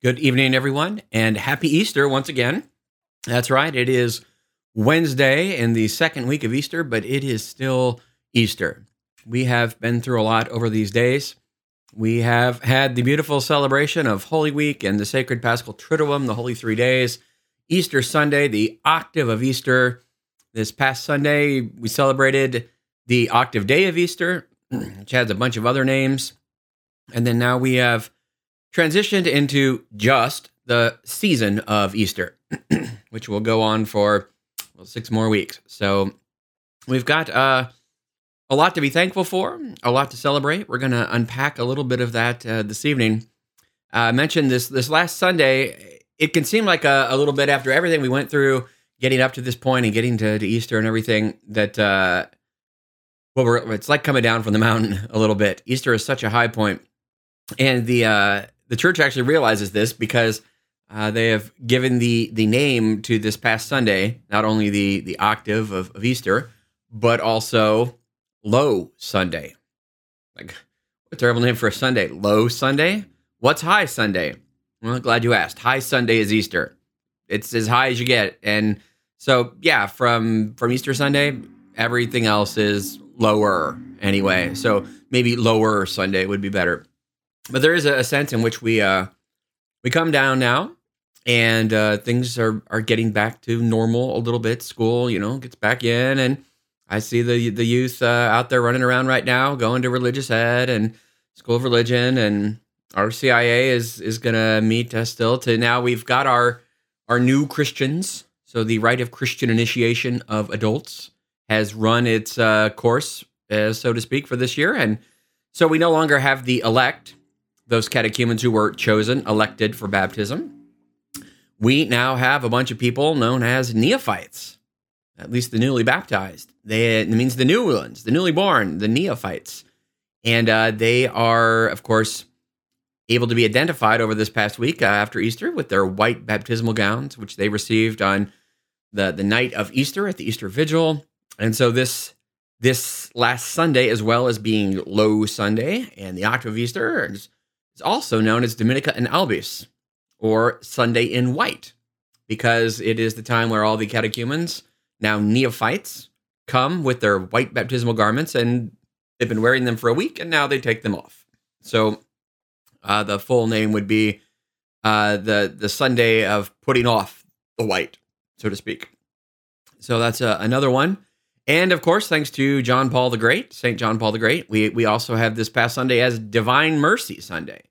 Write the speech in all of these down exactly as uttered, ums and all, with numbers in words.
Good evening, everyone, and happy Easter once again. That's right, it is Wednesday in the second week of Easter, but it is still Easter. We have been through a lot over these days. We have had the beautiful celebration of Holy Week and the Sacred Paschal Triduum, the Holy Three Days, Easter Sunday, the octave of Easter. This past Sunday, we celebrated the octave day of Easter, which has a bunch of other names. And then now we have transitioned into just the season of Easter, which will go on for well, six more weeks. So we've got uh, a lot to be thankful for, a lot to celebrate. We're going to unpack a little bit of that uh, this evening. Uh, I mentioned this this last Sunday. It can seem like a, a little bit after everything we went through, getting up to this point and getting to, to Easter and everything, that uh, well, we're, it's like coming down from the mountain a little bit. Easter is such a high point. And the uh, the church actually realizes this because uh, they have given the the name to this past Sunday, not only the, the octave of, of Easter, but also Low Sunday. Like, what a terrible name for a Sunday. Low Sunday? What's High Sunday? Well, glad you asked. High Sunday is Easter. It's as high as you get. And so, yeah, from, from Easter Sunday, everything else is lower anyway. So maybe Lower Sunday would be better. But there is a sense in which we uh, we come down now, and uh, things are, are getting back to normal a little bit. School, you know, gets back in, and I see the the youth uh, out there running around right now, going to Religious Ed and School of Religion, and our C I A is is going to meet us still. To now, we've got our our new Christians. So the rite of Christian initiation of adults has run its uh, course, uh, so to speak, for this year, and so we no longer have the elect. Those catechumens who were chosen, elected for baptism. We now have a bunch of people known as neophytes, at least the newly baptized. They, it means the new ones, the newly born, the neophytes. And uh, they are, of course, able to be identified over this past week uh, after Easter with their white baptismal gowns, which they received on the, the night of Easter at the Easter Vigil. And so this this last Sunday, as well as being Low Sunday and the octave of Easter, is also known as Dominica in Albis, or Sunday in White, because it is the time where all the catechumens, now neophytes, come with their white baptismal garments, and they've been wearing them for a week, and now they take them off. So uh, the full name would be uh, the, the Sunday of putting off the white, so to speak. So that's uh, another one. And of course, thanks to John Paul the Great, Saint John Paul the Great, we, we also have this past Sunday as Divine Mercy Sunday.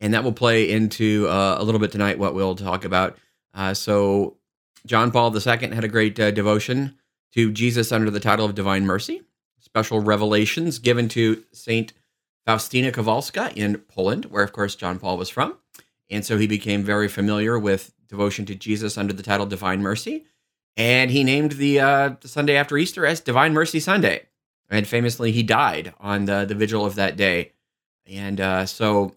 And that will play into uh, a little bit tonight what we'll talk about. Uh, so John Paul the Second had a great uh, devotion to Jesus under the title of Divine Mercy. Special revelations given to Saint Faustina Kowalska in Poland, where, of course, John Paul was from. And so he became very familiar with devotion to Jesus under the title Divine Mercy. And he named the, uh, the Sunday after Easter as Divine Mercy Sunday. And famously, he died on the, the vigil of that day. And uh, so...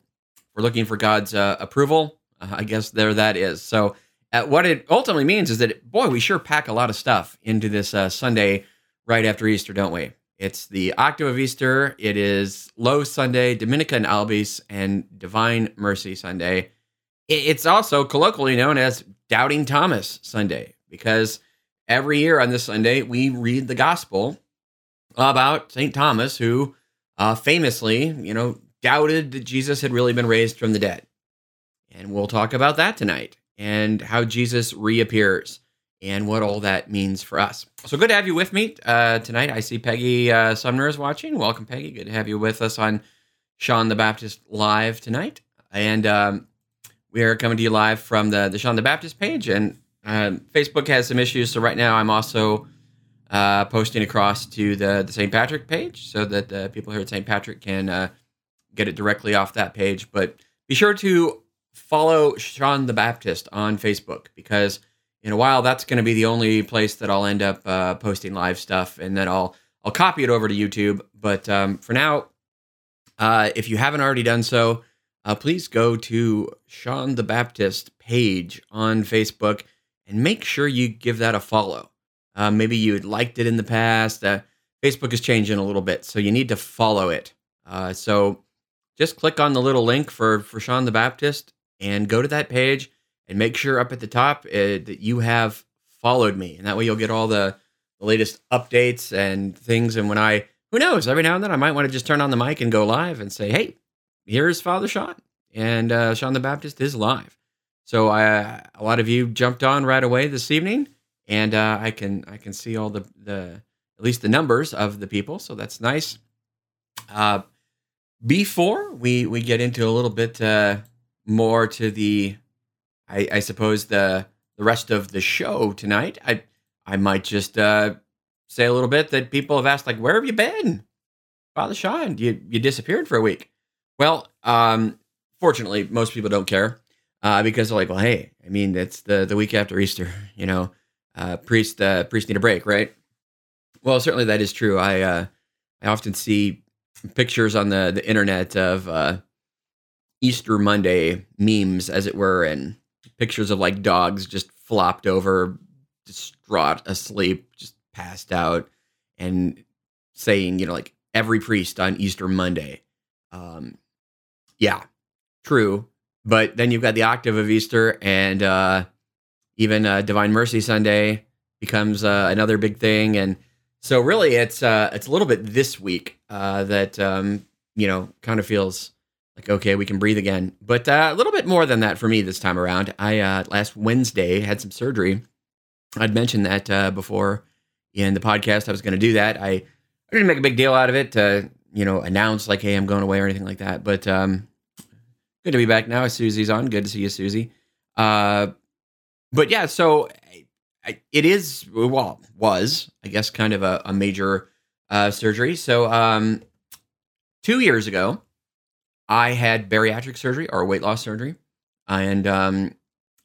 we're looking for God's uh, approval. Uh, I guess there that is. So uh, what it ultimately means is that, it, boy, we sure pack a lot of stuff into this uh, Sunday right after Easter, don't we? It's the octave of Easter. It is Low Sunday, Dominica in Albis, and Divine Mercy Sunday. It's also colloquially known as Doubting Thomas Sunday, because every year on this Sunday, we read the gospel about Saint Thomas, who uh, famously, you know, doubted that Jesus had really been raised from the dead. And we'll talk about that tonight, and how Jesus reappears, and what all that means for us. So good to have you with me uh, tonight. I see Peggy uh, Sumner is watching. Welcome, Peggy. Good to have you with us on Sean the Baptist Live tonight. And um, we are coming to you live from the, the Sean the Baptist page, and uh, Facebook has some issues, so right now I'm also uh, posting across to the, the Saint Patrick page, so that uh, people here at Saint Patrick can... Uh, get it directly off that page, but be sure to follow Sean the Baptist on Facebook, because in a while that's going to be the only place that I'll end up uh, posting live stuff, and then I'll I'll copy it over to YouTube. But um, for now, uh, if you haven't already done so, uh, please go to Sean the Baptist page on Facebook and make sure you give that a follow. Uh, maybe you had liked it in the past. Uh, Facebook is changing a little bit, so you need to follow it. Uh, so. Just click on the little link for, for Sean the Baptist, and go to that page and make sure up at the top uh, that you have followed me. And that way you'll get all the, the latest updates and things. And when I, who knows, every now and then I might want to just turn on the mic and go live and say, hey, here's Father Sean. And uh, Sean the Baptist is live. So uh, a lot of you jumped on right away this evening. And uh, I can I can see all the, the, at least the numbers of the people. So that's nice. Uh, before we, we get into a little bit uh, more to the, I, I suppose, the the rest of the show tonight, I I might just uh, say a little bit that people have asked, like, where have you been? Father Sean, you, you disappeared for a week. Well, um, fortunately, most people don't care uh, because they're like, well, hey, I mean, it's the, the week after Easter, you know. Uh, priest, uh, priests need a break, right? Well, certainly that is true. I, uh, I often see pictures on the, the internet of uh, Easter Monday memes, as it were, and pictures of like dogs just flopped over, distraught, asleep, just passed out, and saying, you know, like every priest on Easter Monday. Um, yeah, true. But then you've got the octave of Easter, and uh, Even uh, Divine Mercy Sunday becomes uh, another big thing, and so really, it's uh, it's a little bit this week uh, that um, you know kind of feels like okay, we can breathe again. But uh, a little bit more than that for me this time around. I uh, last Wednesday had some surgery. I'd mentioned that uh, before in the podcast. I was going to do that. I, I didn't make a big deal out of it to you know announce like, hey, I'm going away or anything like that. But um, good to be back now. Susie's on. Good to see you, Susie. Uh, But yeah, so it is, well, was, I guess, kind of a, a major uh, surgery. So um, two years ago, I had bariatric surgery or weight loss surgery. And um,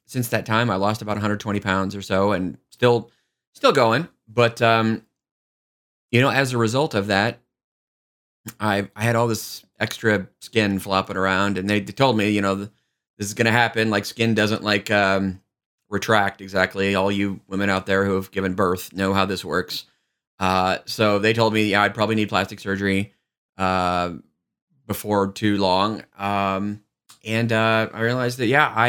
since that time, I lost about one hundred twenty pounds or so and still still going. But, um, you know, as a result of that, I I had all this extra skin flopping around. And they, they told me, you know, this is going to happen. Like skin doesn't like... Um, retract exactly. All you women out there who have given birth know how this works. Uh, so they told me, yeah, I'd probably need plastic surgery uh, before too long. Um, and uh, I realized that, yeah, I,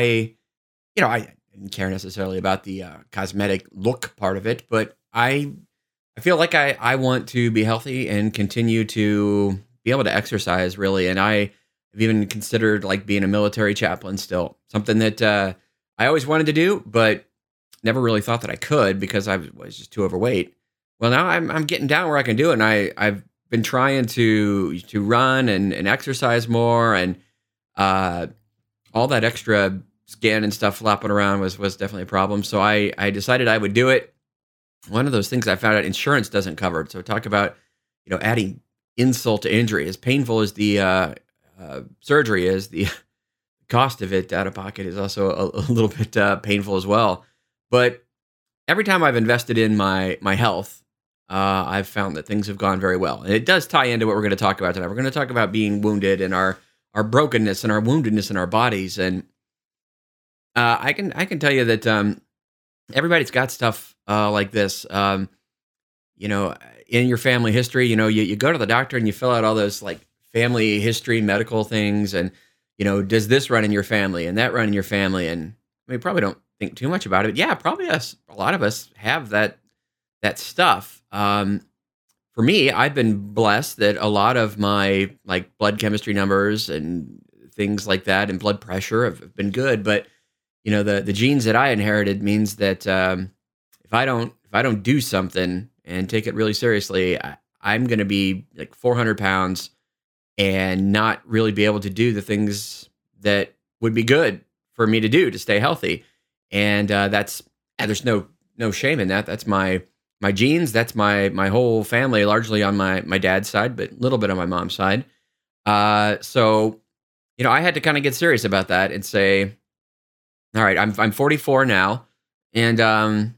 you know, I didn't care necessarily about the uh, cosmetic look part of it, but I, I feel like I, I want to be healthy and continue to be able to exercise really. And I have even considered like being a military chaplain still, something that, uh, I always wanted to do, but never really thought that I could because I was just too overweight. Well, now I'm I'm getting down where I can do it, and I, I've been trying to to run and, and exercise more, and uh, all that extra skin and stuff flopping around was, was definitely a problem. So I, I decided I would do it. One of those things I found out insurance doesn't cover. So talk about you know adding insult to injury. As painful as the uh, uh, surgery is, the cost of it out of pocket is also a, a little bit uh, painful as well. But every time I've invested in my my health, uh, I've found that things have gone very well. And it does tie into what we're going to talk about tonight. We're going to talk about being wounded and our our brokenness and our woundedness in our bodies. And uh, I can I can tell you that um, everybody's got stuff uh, like this. Um, you know, in your family history, you know, you, you go to the doctor and you fill out all those like family history, medical things, and you know, does this run in your family and that run in your family? And we probably don't think too much about it. But yeah, probably us, a lot of us have that that stuff. Um, for me, I've been blessed that a lot of my like blood chemistry numbers and things like that and blood pressure have, have been good. But you know, the the genes that I inherited means that um, if I don't if I don't do something and take it really seriously, I, I'm going to be like four hundred pounds. And not really be able to do the things that would be good for me to do to stay healthy, and uh, that's and there's no no shame in that. That's my my genes. That's my my whole family, largely on my my dad's side, but a little bit on my mom's side. Uh, so you know, I had to kind of get serious about that and say, all right, I'm I'm forty-four now, and um,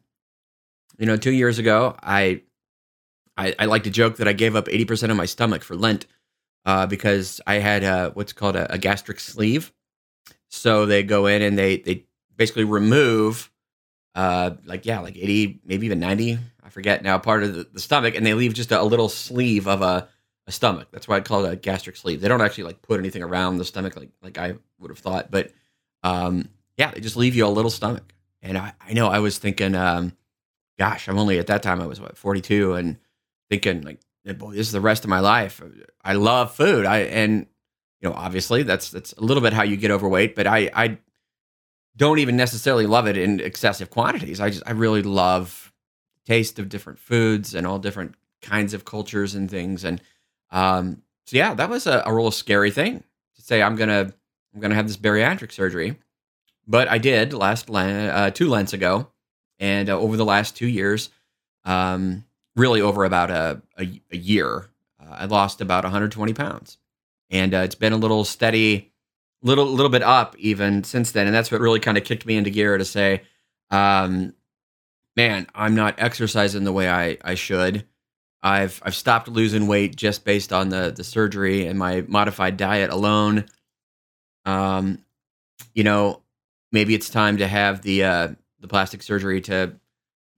you know, two years ago, I, I I like to joke that I gave up eighty percent of my stomach for Lent. Uh, because I had uh, what's called a, a gastric sleeve. So they go in and they they basically remove, uh, like, yeah, like eighty, maybe even ninety, I forget now, part of the, the stomach, and they leave just a, a little sleeve of a, a stomach. That's why I call it a gastric sleeve. They don't actually, like, put anything around the stomach like, like I would have thought, but um, yeah, they just leave you a little stomach. And I, I know I was thinking, um, gosh, I'm only at that time I was what forty-two, and thinking like, boy, this is the rest of my life. I love food. I and you know, obviously that's that's a little bit how you get overweight, but I I don't even necessarily love it in excessive quantities. I just I really love taste of different foods and all different kinds of cultures and things. And um, so yeah, that was a, a real scary thing to say. I'm gonna I'm gonna have this bariatric surgery, but I did last uh, two Lents ago, and uh, over the last two years, um, really over about a a, a year, uh, I lost about one hundred twenty pounds, and uh, it's been a little steady. Little little bit up even since then, and that's what really kind of kicked me into gear to say, um, man, I'm not exercising the way I, I should. I've I've stopped losing weight just based on the the surgery and my modified diet alone. Um, you know, maybe it's time to have the uh, the plastic surgery to,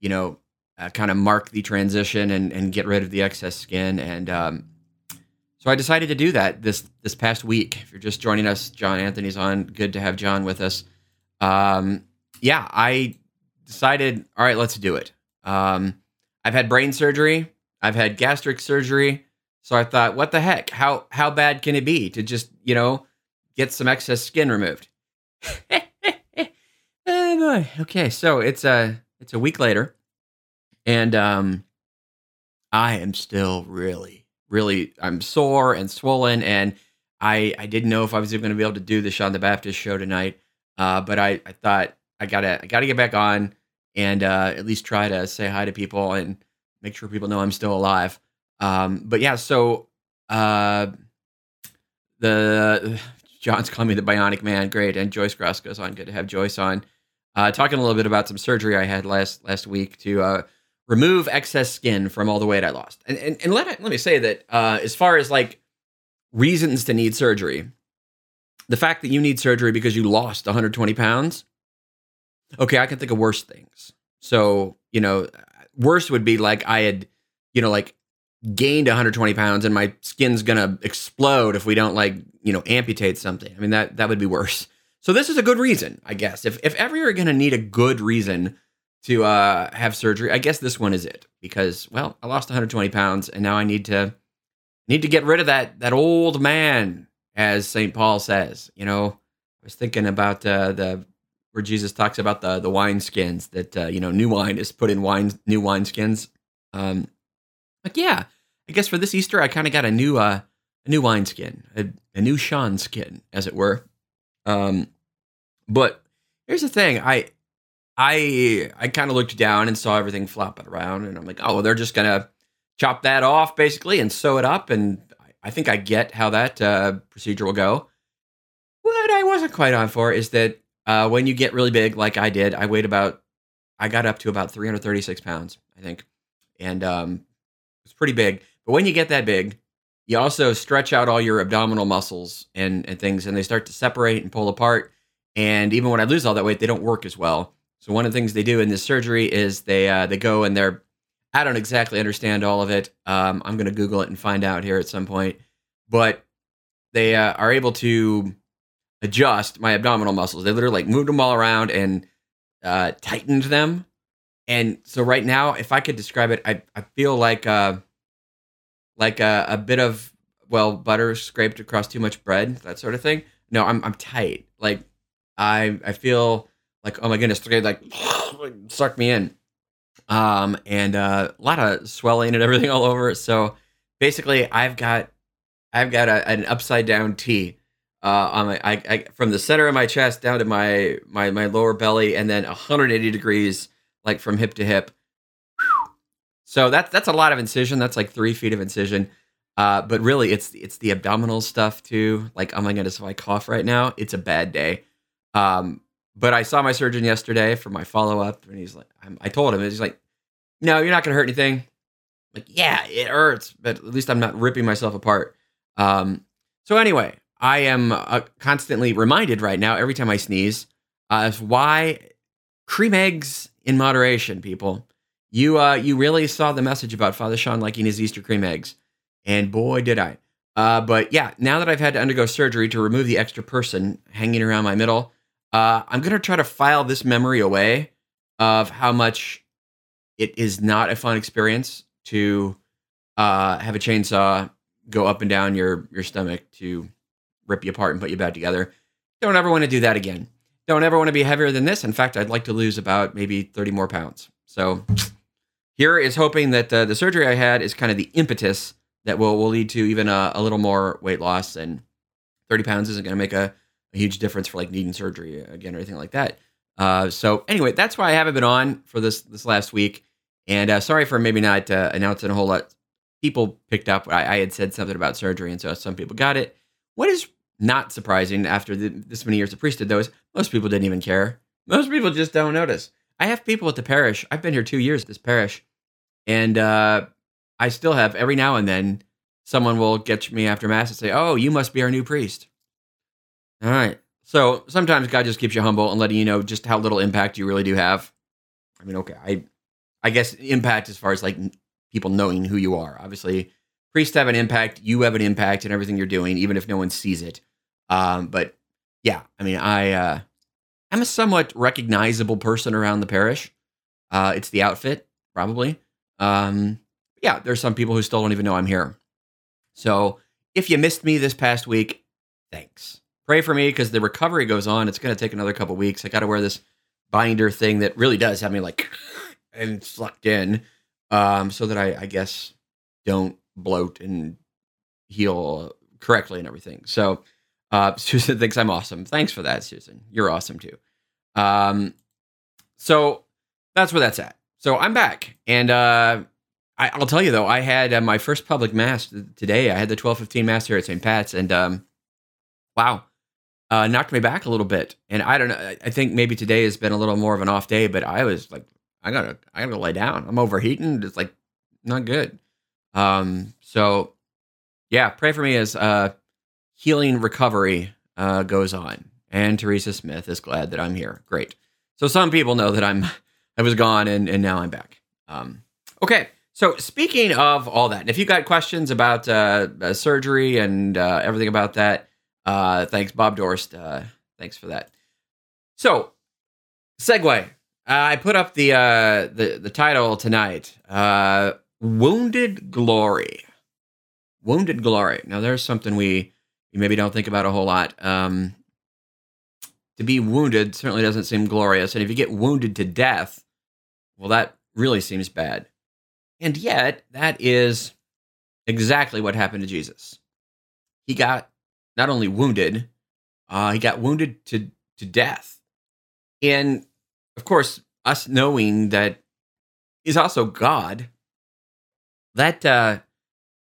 you know, uh, kind of mark the transition and and get rid of the excess skin and. Um, So I decided to do that this this past week. If you're just joining us, John Anthony's on. Good to have John with us. Um, yeah, I decided, all right, let's do it. Um, I've had brain surgery. I've had gastric surgery. So I thought, what the heck? How how bad can it be to just, you know, get some excess skin removed? Oh, boy. Okay, so it's a, it's a week later, and um, I am still really... Really, I'm sore and swollen, and I I didn't know if I was even going to be able to do the Sean the Baptist show tonight. Uh, but I, I thought I gotta I gotta get back on and uh, at least try to say hi to people and make sure people know I'm still alive. Um, but yeah, so uh, the John's calling me the Bionic Man, great, and Joyce Gross goes on. Good to have Joyce on, uh, talking a little bit about some surgery I had last last week to. Uh, Remove excess skin from all the weight I lost. And and, and let, let me say that uh, as far as like reasons to need surgery, the fact that you need surgery because you lost one hundred twenty pounds, okay, I can think of worse things. So, you know, worse would be like I had, you know, like gained one hundred twenty pounds and my skin's gonna explode if we don't like, you know, amputate something. I mean, that that would be worse. So this is a good reason, I guess. If, if ever you're gonna need a good reason to uh, have surgery, I guess this one is it, because, well, I lost one hundred twenty pounds and now I need to need to get rid of that that old man, as Saint Paul says. You know, I was thinking about uh, the where Jesus talks about the the wine skins that uh, you know, new wine is put in wine new wine skins. Um, like yeah, I guess for this Easter I kind of got a new uh, a new wine skin, a, a new Sean skin, as it were. Um, but here's the thing, I. I I kind of looked down and saw everything flopping around, and I'm like, oh, well, they're just gonna chop that off basically and sew it up, and I think I get how that uh, procedure will go. What I wasn't quite on for is that uh, when you get really big, like I did, I weighed about, I got up to about three hundred thirty-six pounds, I think, and um, it's pretty big. But when you get that big, you also stretch out all your abdominal muscles and and things, and they start to separate and pull apart. And even when I lose all that weight, they don't work as well. So one of the things they do in this surgery is they uh, they go and they're, I don't exactly understand all of it. Um, I'm going to Google it and find out here at some point. But they uh, are able to adjust my abdominal muscles. They literally like moved them all around and uh, tightened them. And so right now, if I could describe it, I, I feel like uh, like a, a bit of, well, butter scraped across too much bread, that sort of thing. No, I'm I'm tight. Like I I feel... Like, oh my goodness, they like sucked me in. Um, and uh, a lot of swelling and everything all over. So basically I've got I've got a, an upside down T uh, on my I, I, from the center of my chest down to my, my my lower belly, and then one hundred eighty degrees like from hip to hip. So that's that's a lot of incision. That's like three feet of incision. Uh, but really it's it's the abdominal stuff too. Like, oh my goodness, if I cough right now, it's a bad day. Um But I saw my surgeon yesterday for my follow-up, and he's like, I'm, I told him, he's like, no, you're not going to hurt anything. I'm like, yeah, it hurts, but at least I'm not ripping myself apart. Um, so anyway, I am uh, constantly reminded right now, every time I sneeze, uh, is why cream eggs in moderation, people. You uh, you really saw the message about Father Sean liking his Easter cream eggs, and boy, did I. Uh, but yeah, now that I've had to undergo surgery to remove the extra person hanging around my middle, Uh, I'm going to try to file this memory away of how much it is not a fun experience to uh, have a chainsaw go up and down your, your stomach to rip you apart and put you back together. Don't ever want to do that again. Don't ever want to be heavier than this. In fact, I'd like to lose about maybe thirty more pounds. So here is hoping that uh, the surgery I had is kind of the impetus that will, will lead to even a, a little more weight loss, and thirty pounds isn't going to make a, a huge difference for like needing surgery again or anything like that. Uh, so anyway, that's why I haven't been on for this this last week. And uh, sorry for maybe not uh, announcing a whole lot. People picked up, I, I had said something about surgery, and so some people got it. What is not surprising after the, this many years of priesthood, though, is most people didn't even care. Most people just don't notice. I have people at the parish. I've been here two years at this parish, and uh, I still have every now and then someone will get me after Mass and say, "Oh, you must be our new priest." All right. So sometimes God just keeps you humble and letting you know just how little impact you really do have. I mean, okay, I I guess impact as far as like people knowing who you are. Obviously, priests have an impact. You have an impact in everything you're doing, even if no one sees it. Um, but yeah, I mean, I, uh, I'm a somewhat recognizable person around the parish. Uh, it's the outfit, probably. Um, yeah, there's some people who still don't even know I'm here. So if you missed me this past week, thanks. Pray for me, because the recovery goes on. It's going to take another couple weeks. I got to wear this binder thing that really does have me like, and sucked in, um, so that I, I guess don't bloat and heal correctly and everything. So, Uh, Susan thinks I'm awesome. Thanks for that, Susan. You're awesome too. Um, so that's where that's at. So I'm back, and uh, I, I'll tell you though, I had uh, my first public Mass th- today. I had the twelve fifteen Mass here at Saint Pat's, and um, wow, uh, knocked me back a little bit. And I don't know. I, I think maybe today has been a little more of an off day, but I was like, I gotta, I gotta lay down. I'm overheating. It's like not good. Um, so yeah, pray for me as uh. healing recovery uh, goes on, and Teresa Smith is glad that I'm here. Great. So some people know that I'm, I was gone, and, and now I'm back. Um, okay. So speaking of all that, and if you got questions about uh, uh, surgery and uh, everything about that, uh, thanks, Bob Dorst. Uh, thanks for that. So segue. Uh, I put up the, uh, the the title tonight. Uh, Wounded Glory. Wounded Glory. Now there's something we. You maybe don't think about a whole lot. Um, to be wounded certainly doesn't seem glorious. And if you get wounded to death, well, that really seems bad. And yet, that is exactly what happened to Jesus. He got not only wounded, uh, he got wounded to, to death. And, of course, us knowing that he's also God, that... Uh,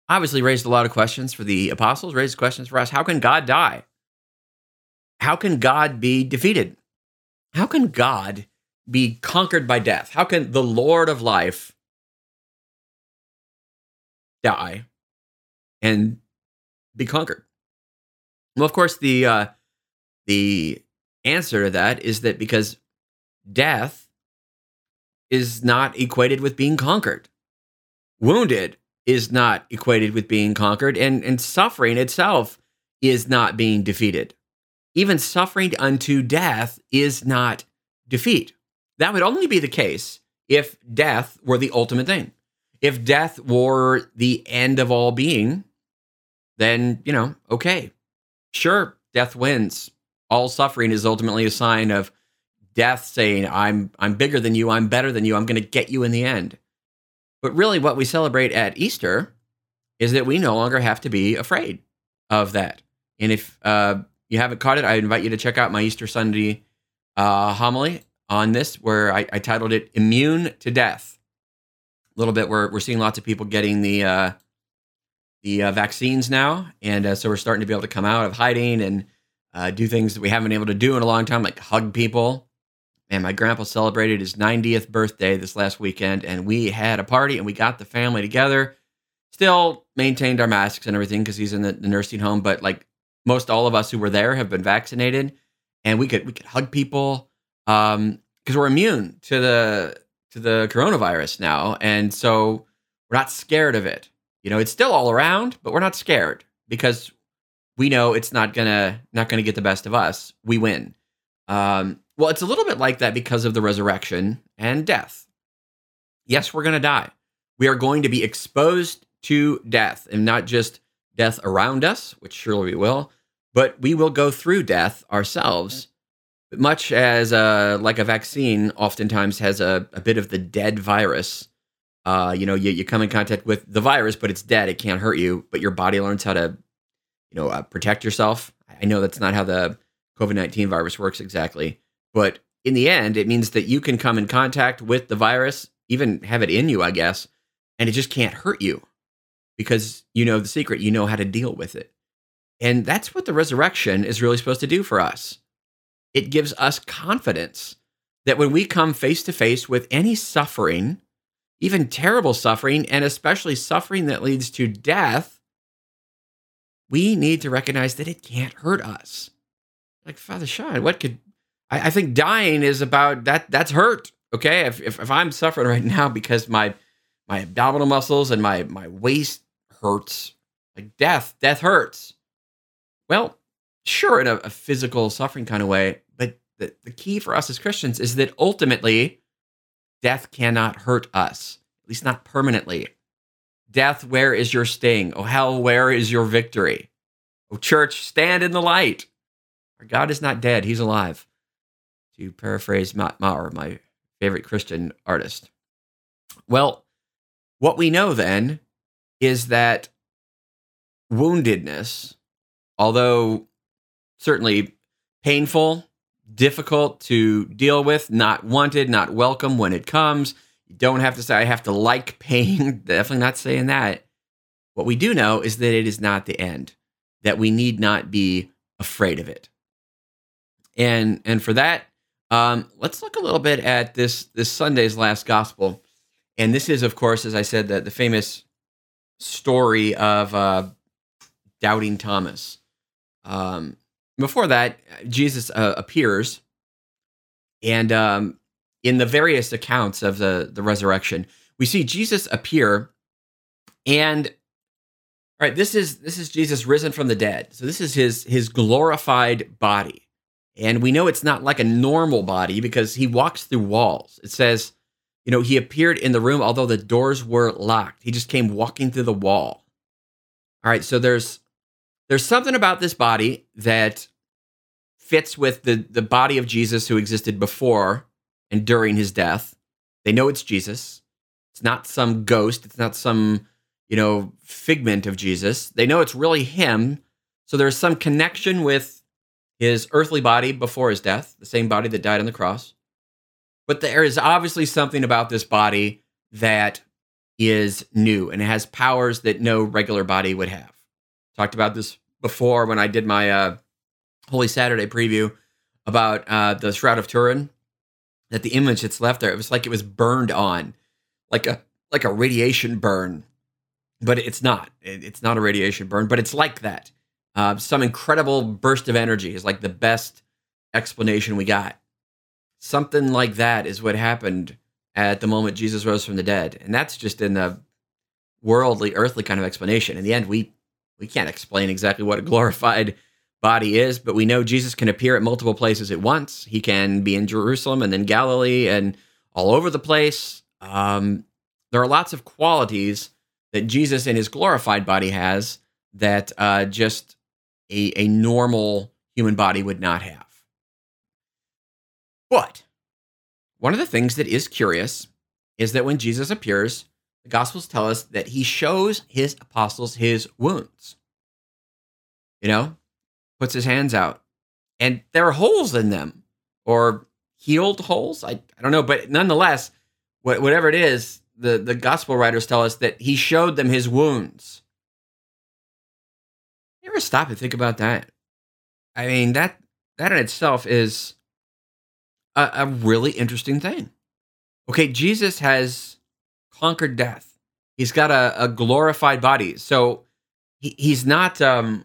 obviously raised a lot of questions for the apostles, raised questions for us. How can God die? How can God be defeated? How can God be conquered by death? How can the Lord of life die and be conquered? Well, of course, the uh, the answer to that is that because death is not equated with being conquered. Wounded is not equated with being conquered, and, and suffering itself is not being defeated. Even suffering unto death is not defeat. That would only be the case if death were the ultimate thing. If death were the end of all being, then, you know, okay, sure, death wins. All suffering is ultimately a sign of death saying, I'm I'm bigger than you, I'm better than you, I'm going to get you in the end. But really what we celebrate at Easter is that we no longer have to be afraid of that. And if uh, you haven't caught it, I invite you to check out my Easter Sunday uh, homily on this, where I, I titled it Immune to Death. A little bit, we're, we're seeing lots of people getting the uh, the uh, vaccines now. And uh, so we're starting to be able to come out of hiding and uh, do things that we haven't been able to do in a long time, like hug people. And my grandpa celebrated his ninetieth birthday this last weekend, and we had a party, and we got the family together. Still maintained our masks and everything because he's in the, the nursing home, but like most all of us who were there have been vaccinated, and we could we could hug people um, because we're immune to the to the coronavirus now, and so we're not scared of it. You know, it's still all around, but we're not scared because we know it's not gonna not gonna get the best of us. We win. Um, well, it's a little bit like that because of the resurrection and death. Yes, we're going to die. We are going to be exposed to death, and not just death around us, which surely we will, but we will go through death ourselves, much as uh, like a vaccine oftentimes has a, a bit of the dead virus. Uh, you know, you, you come in contact with the virus, but it's dead. It can't hurt you, but your body learns how to, you know, uh, protect yourself. I know that's not how the covid nineteen virus works exactly, but in the end, it means that you can come in contact with the virus, even have it in you, I guess, and it just can't hurt you because you know the secret, you know how to deal with it. And that's what the resurrection is really supposed to do for us. It gives us confidence that when we come face to face with any suffering, even terrible suffering, and especially suffering that leads to death, we need to recognize that it can't hurt us. Like, Father Sean, what could, I, I think dying is about, that. that's hurt, okay? If, if if I'm suffering right now because my my abdominal muscles and my, my waist hurts, like death, death hurts. Well, sure, in a, a physical suffering kind of way, but the, the key for us as Christians is that ultimately, death cannot hurt us, at least not permanently. Death, where is your sting? Oh, hell, where is your victory? Oh, church, stand in the light. Our God is not dead. He's alive. To paraphrase Matt Maher, my favorite Christian artist. Well, what we know then is that woundedness, although certainly painful, difficult to deal with, not wanted, not welcome when it comes. You don't have to say, I have to like pain. Definitely not saying that. What we do know is that it is not the end, that we need not be afraid of it. And and for that, um, let's look a little bit at this, this Sunday's last gospel. And this is, of course, as I said, the, the famous story of uh, Doubting Thomas. Um Before that, Jesus uh, appears, and um, in the various accounts of the, the resurrection, we see Jesus appear, and all right, this is this is Jesus risen from the dead. So this is his his glorified body, and we know it's not like a normal body because he walks through walls. It says, you know, he appeared in the room, although the doors were locked. He just came walking through the wall. All right, so there's. There's something about this body that fits with the, the body of Jesus who existed before and during his death. They know it's Jesus. It's not some ghost. It's not some, you know, figment of Jesus. They know it's really him. So there's some connection with his earthly body before his death, the same body that died on the cross. But there is obviously something about this body that is new, and it has powers that no regular body would have. Talked about this before when I did my uh, Holy Saturday preview about uh, the Shroud of Turin, that the image that's left there, it was like it was burned on, like a like a radiation burn, but it's not. It's not a radiation burn, but it's like that. Uh, some incredible burst of energy is like the best explanation we got. Something like that is what happened at the moment Jesus rose from the dead, and that's just in the worldly, earthly kind of explanation. In the end, we... We can't explain exactly what a glorified body is, but we know Jesus can appear at multiple places at once. He can be in Jerusalem and then Galilee and all over the place. Um, there are lots of qualities that Jesus in his glorified body has that uh, just a, a normal human body would not have. But one of the things that is curious is that when Jesus appears, the Gospels tell us that he shows his apostles his wounds, you know, puts his hands out, and there are holes in them, or healed holes. I, I don't know, but nonetheless, wh- whatever it is, the, the Gospel writers tell us that he showed them his wounds. You ever stop and think about that? I mean, that, that in itself is a, a really interesting thing. Okay, Jesus has conquered death. He's got a, a glorified body. So he, he's not um,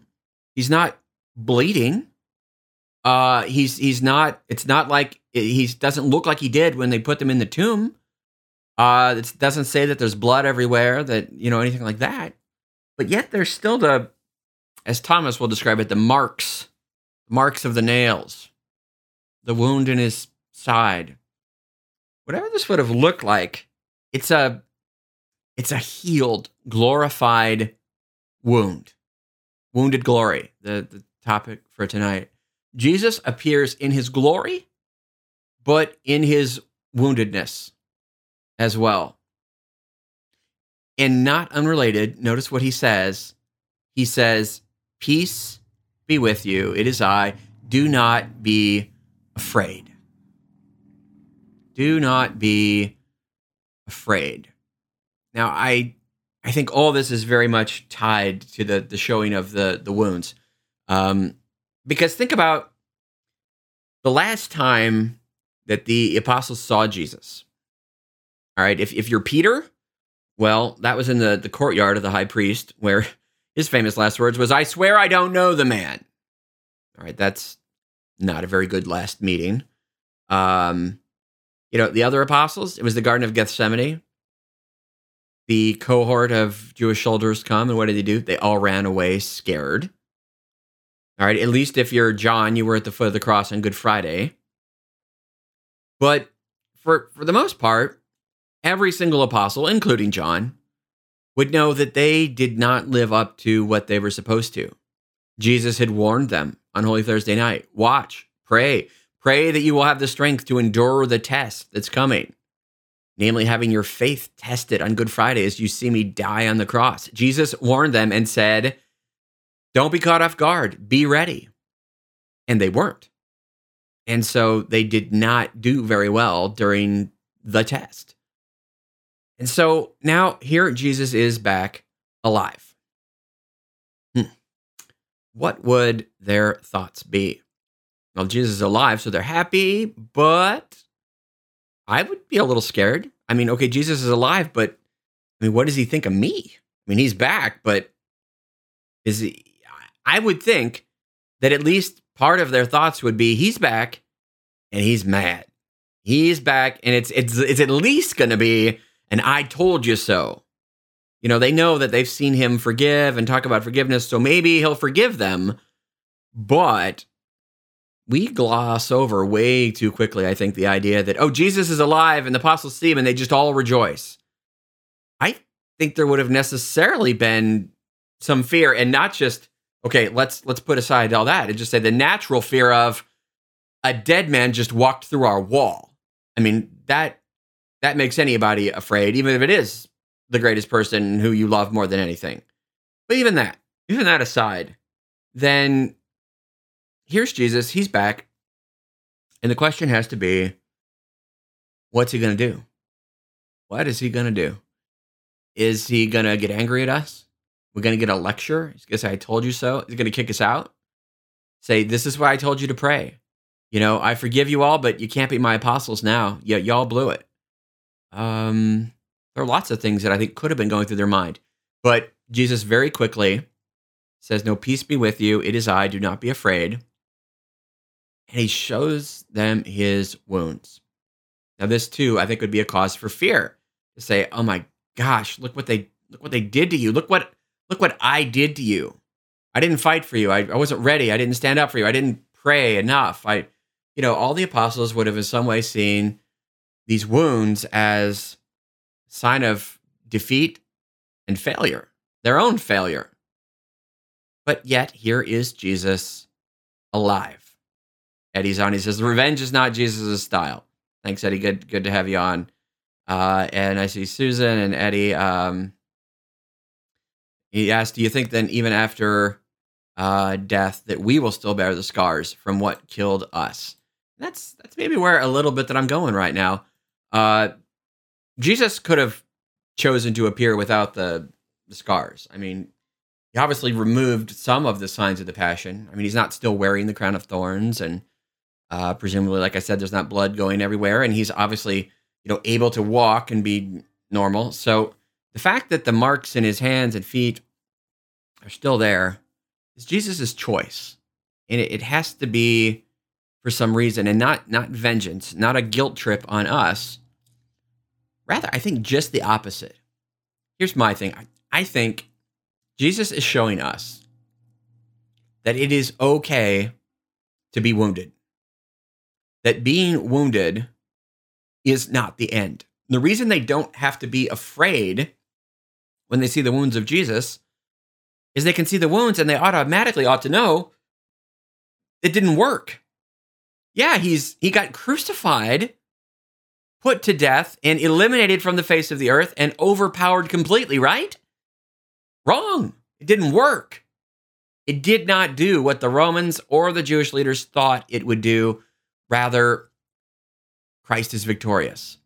he's not bleeding. Uh, he's he's not. It's not like he doesn't look like he did when they put him in the tomb. Uh, it doesn't say that there's blood everywhere. That you know anything like that. But yet there's still the, as Thomas will describe it, the marks, marks of the nails. the wound in his side. Whatever this would have looked like, it's a it's a healed, glorified wound. Wounded glory, the, the topic for tonight. Jesus appears in his glory, but in his woundedness as well. And not unrelated, notice what he says. He says, "Peace be with you. It is I. Do not be afraid." Do not be afraid. Now, I I think all this is very much tied to the, the showing of the, the wounds. Um, because think about the last time that the apostles saw Jesus. All right, if, if you're Peter, well, that was in the, the courtyard of the high priest where his famous last words was, "I swear I don't know the man." All right, that's not a very good last meeting. Um, you know, the other apostles, it was the Garden of Gethsemane. The cohort of Jewish soldiers come, and what did they do? They all ran away scared. All right, at least if you're John, you were at the foot of the cross on Good Friday. But for, for the most part, every single apostle, including John, would know that they did not live up to what they were supposed to. Jesus had warned them on Holy Thursday night, "Watch, pray, pray that you will have the strength to endure the test that's coming." Namely, having your faith tested on Good Friday as you see me die on the cross. Jesus warned them and said, "Don't be caught off guard, be ready." And they weren't. And so they did not do very well during the test. And so now here Jesus is back alive. Hmm. What would their thoughts be? Well, Jesus is alive, so they're happy, but I would be a little scared. I mean, okay, Jesus is alive, but I mean, what does he think of me? I mean, he's back, but is he? I would think that at least part of their thoughts would be, he's back and he's mad. He's back, and it's it's it's at least going to be an "I told you so." You know, they know that they've seen him forgive and talk about forgiveness, so maybe he'll forgive them, but we gloss over way too quickly, I think, the idea that, oh, Jesus is alive and the apostles see him and they just all rejoice. I think there would have necessarily been some fear, and not just, okay, let's let's put aside all that and just say the natural fear of a dead man just walked through our wall. I mean, that that makes anybody afraid, even if it is the greatest person who you love more than anything. But even that, even that aside, then here's Jesus, he's back, and the question has to be, what's he going to do? What is he going to do? Is he going to get angry at us? We're going to get a lecture? He's going to say, "I told you so." He's going to kick us out? Say, "This is why I told you to pray. You know, I forgive you all, but you can't be my apostles now. Y- y'all blew it." Um, there are lots of things that I think could have been going through their mind. But Jesus very quickly says, "No, peace be with you. It is I. Do not be afraid." And he shows them his wounds. Now, this too, I think, would be a cause for fear to say, "Oh my gosh, look what they look what they did to you. Look what look what I did to you. I didn't fight for you. I, I wasn't ready. I didn't stand up for you. I didn't pray enough." I, you know, all the apostles would have in some way seen these wounds as a sign of defeat and failure, their own failure. But yet, here is Jesus alive. Eddie's on. He says, "Revenge is not Jesus' style." Thanks, Eddie. Good good to have you on. Uh, and I see Susan and Eddie. Um, he asked, "Do you think then even after uh, death that we will still bear the scars from what killed us?" And that's that's maybe where a little bit that I'm going right now. Uh, Jesus could have chosen to appear without the, the scars. I mean, he obviously removed some of the signs of the passion. I mean, he's not still wearing the crown of thorns, and Uh, presumably, like I said, there's not blood going everywhere, and he's obviously, you know, able to walk and be normal. So the fact that the marks in his hands and feet are still there is Jesus's choice, and it, it has to be for some reason, and not not vengeance, not a guilt trip on us. Rather, I think just the opposite. Here's my thing: I, I think Jesus is showing us that it is okay to be wounded. that being wounded is not the end. The reason they don't have to be afraid when they see the wounds of Jesus is they can see the wounds and they automatically ought to know it didn't work. Yeah, he's he got crucified, put to death, and eliminated from the face of the earth and overpowered completely, right? Wrong. It didn't work. It did not do what the Romans or the Jewish leaders thought it would do. Rather, Christ is victorious.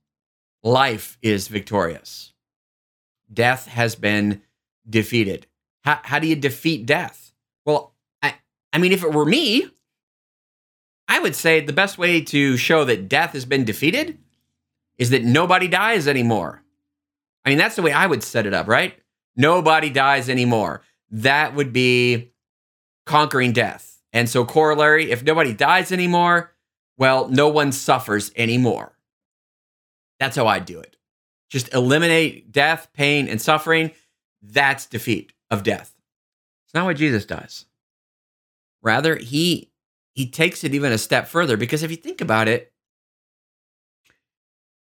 Life is victorious. Death has been defeated. How, how do you defeat death? Well, I, I mean, if it were me, I would say the best way to show that death has been defeated is that nobody dies anymore. I mean, that's the way I would set it up, right? Nobody dies anymore. That would be conquering death. And so corollary, if nobody dies anymore, well, no one suffers anymore. That's how I do it. Just eliminate death, pain, and suffering. That's defeat of death. It's not what Jesus does. Rather, he he takes it even a step further, because if you think about it,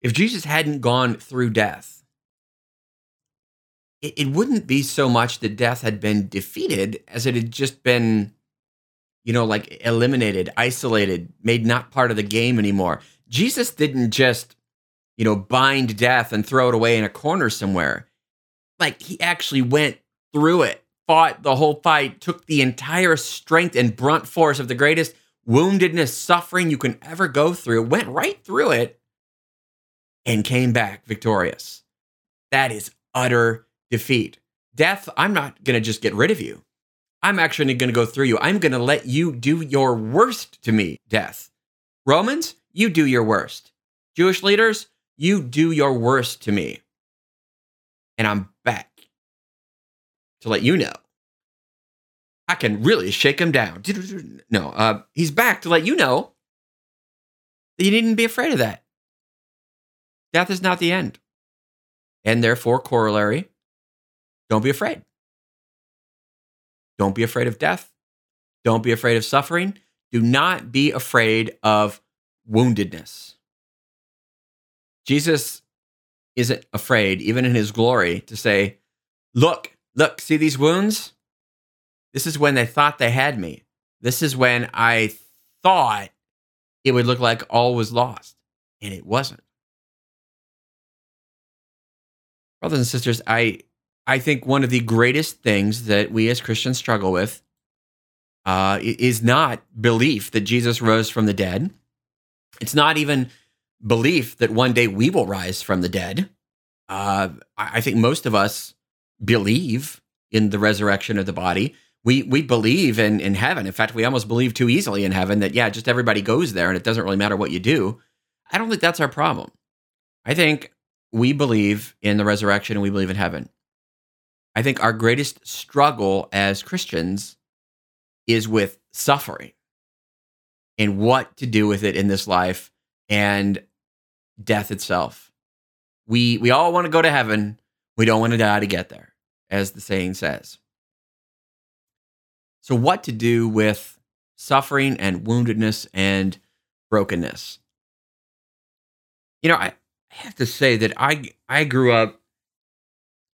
if Jesus hadn't gone through death, it, it wouldn't be so much that death had been defeated as it had just been, you know, like eliminated, isolated, made not part of the game anymore. Jesus didn't just, you know, bind death and throw it away in a corner somewhere. Like, he actually went through it, fought the whole fight, took the entire strength and brunt force of the greatest woundedness, suffering you can ever go through, went right through it, and came back victorious. That is utter defeat. Death, I'm not going to just get rid of you. I'm actually going to go through you. I'm going to let you do your worst to me, death. Romans, you do your worst. Jewish leaders, you do your worst to me. And I'm back to let you know. I can really shake him down. No, uh, he's back to let you know that you needn't be afraid of that. Death is not the end. And therefore, corollary, don't be afraid. Don't be afraid of death. Don't be afraid of suffering. Do not be afraid of woundedness. Jesus isn't afraid, even in his glory, to say, look, look, see these wounds? This is when they thought they had me. This is when I thought it would look like all was lost, and it wasn't. Brothers and sisters, I I think one of the greatest things that we as Christians struggle with uh, is not belief that Jesus rose from the dead. It's not even belief that one day we will rise from the dead. Uh, I think most of us believe in the resurrection of the body. We we believe in, in heaven. In fact, we almost believe too easily in heaven that, yeah, just everybody goes there and it doesn't really matter what you do. I don't think that's our problem. I think we believe in the resurrection and we believe in heaven. I think our greatest struggle as Christians is with suffering and what to do with it in this life and death itself. We we all want to go to heaven. We don't want to die to get there, as the saying says. So what to do with suffering and woundedness and brokenness? You know, I, I have to say that I I grew up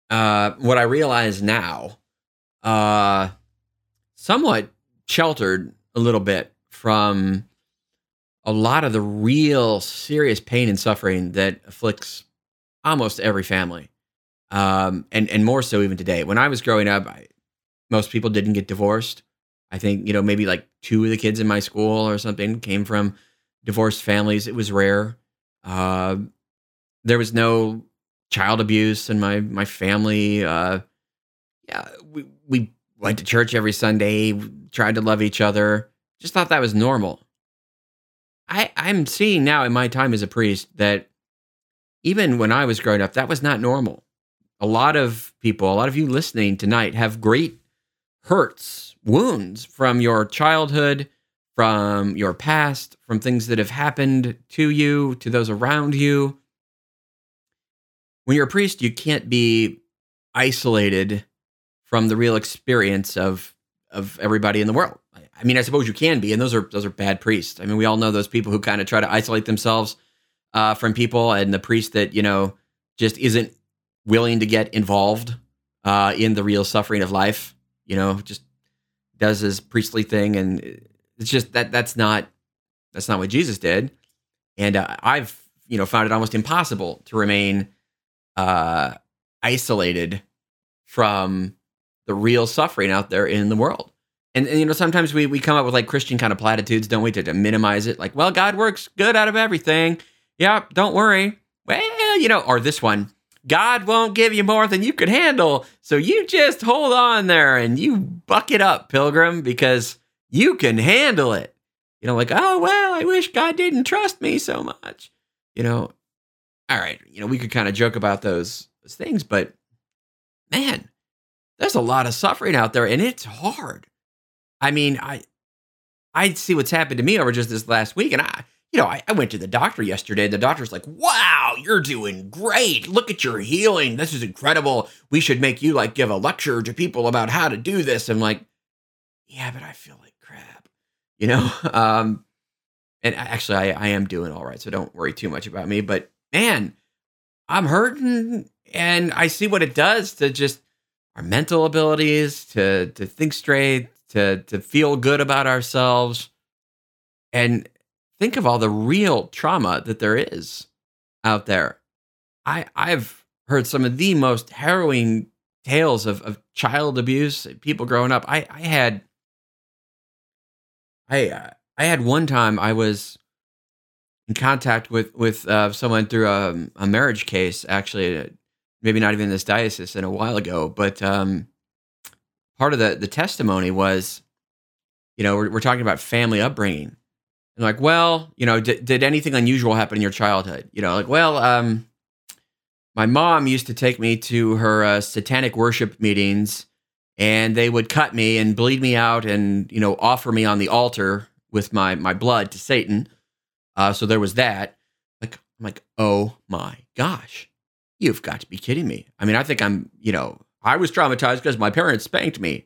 Uh, what I realize now, uh, somewhat sheltered a little bit from a lot of the real serious pain and suffering that afflicts almost every family, um, and, and more so even today. When I was growing up, I, most people didn't get divorced. I think, you know, maybe like two of the kids in my school or something came from divorced families. It was rare. Uh, there was no child abuse in my my family. Uh, yeah, we we went to church every Sunday, tried to love each other. Just thought that was normal. I I'm seeing now in my time as a priest that even when I was growing up, that was not normal. A lot of people, a lot of you listening tonight, have great hurts, wounds from your childhood, from your past, from things that have happened to you, to those around you. When you're a priest, you can't be isolated from the real experience of of everybody in the world. I, I mean, I suppose you can be, and those are those are bad priests. I mean, we all know those people who kind of try to isolate themselves uh, from people, and the priest that, you know, just isn't willing to get involved uh, in the real suffering of life, you know, just does his priestly thing. And it's just that that's not that's not what Jesus did. And uh, I've, you know, found it almost impossible to remain uh, isolated from the real suffering out there in the world. And, and, you know, sometimes we we come up with like Christian kind of platitudes, don't we, to, to minimize it. Like, well, God works good out of everything. Yeah, don't worry. Well, you know, or this one, God won't give you more than you could handle. So you just hold on there and you buck it up, pilgrim, because you can handle it. You know, like, oh, well, I wish God didn't trust me so much. You know, all right. You know, we could kind of joke about those, those things, but man, there's a lot of suffering out there and it's hard. I mean, I I see what's happened to me over just this last week, and I, you know, I, I went to the doctor yesterday. The doctor's like, "Wow, you're doing great! Look at your healing. This is incredible. We should make you like give a lecture to people about how to do this." I'm like, "Yeah, but I feel like crap," you know. Um, and actually, I, I am doing all right, so don't worry too much about me. But man, I'm hurting, and I see what it does to just our mental abilities, to to think straight. To to feel good about ourselves, and think of all the real trauma that there is out there. I I've heard some of the most harrowing tales of, of child abuse, people growing up. I I had I uh, I had one time I was in contact with with uh, someone through a, a marriage case, actually, maybe not even this diocese, and a while ago, but. Um, Part of the, the testimony was, you know, we're, we're talking about family upbringing. And like, well, you know, d- did anything unusual happen in your childhood? You know, like, well, um, my mom used to take me to her uh, satanic worship meetings, and they would cut me and bleed me out and, you know, offer me on the altar with my my blood to Satan. Uh, so there was that. Like, I'm like, oh my gosh, you've got to be kidding me. I mean, I think I'm, you know, I was traumatized because my parents spanked me.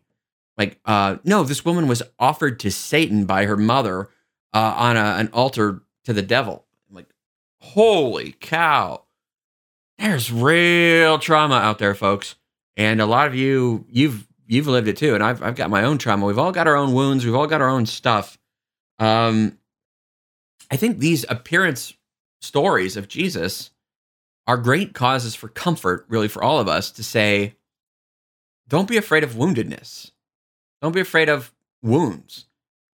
Like, uh, no, this woman was offered to Satan by her mother uh, on a, an altar to the devil. I'm like, holy cow. There's real trauma out there, folks. And a lot of you, you've you've lived it too. And I've I've got my own trauma. We've all got our own wounds. We've all got our own stuff. Um, I think these appearance stories of Jesus are great causes for comfort, really, for all of us to say, don't be afraid of woundedness. Don't be afraid of wounds.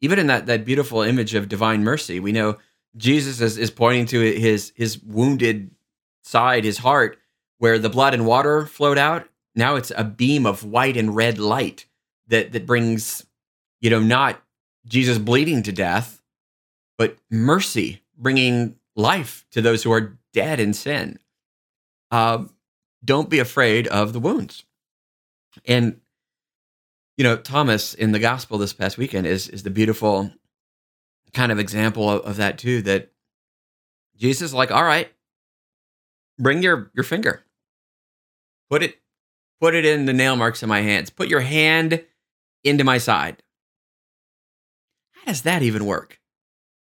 Even in that, that beautiful image of divine mercy, we know Jesus is, is pointing to his, his wounded side, his heart, where the blood and water flowed out. Now it's a beam of white and red light that, that brings, you know, not Jesus bleeding to death, but mercy, bringing life to those who are dead in sin. Uh, don't be afraid of the wounds. And, you know, Thomas in the gospel this past weekend is is the beautiful kind of example of, of that too, that Jesus is like, all right, bring your, your finger, put it, put it in the nail marks in my hands, put your hand into my side. How does that even work?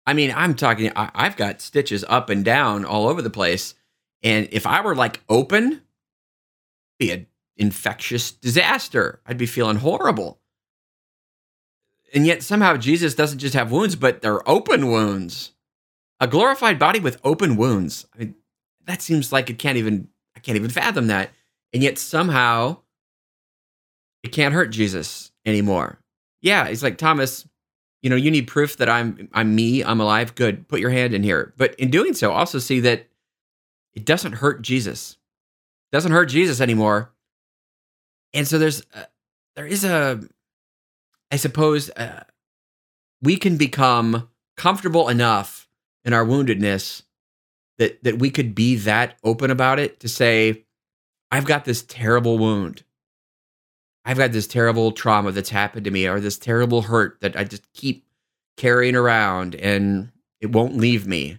I mean, I'm talking, I, I've got stitches up and down all over the place. And if I were like open, be a infectious disaster. I'd be feeling horrible. And yet somehow Jesus doesn't just have wounds, but they're open wounds. A glorified body with open wounds. I mean, that seems like it can't even, I can't even fathom that. And yet somehow it can't hurt Jesus anymore. Yeah, he's like, Thomas, you know, you need proof that I'm I'm me, I'm alive. Good, put your hand in here. But in doing so, also see that it doesn't hurt Jesus. It doesn't hurt Jesus anymore. And so there's, uh, there is a, I suppose, uh, we can become comfortable enough in our woundedness that that we could be that open about it to say, I've got this terrible wound. I've got this terrible trauma that's happened to me, or this terrible hurt that I just keep carrying around and it won't leave me.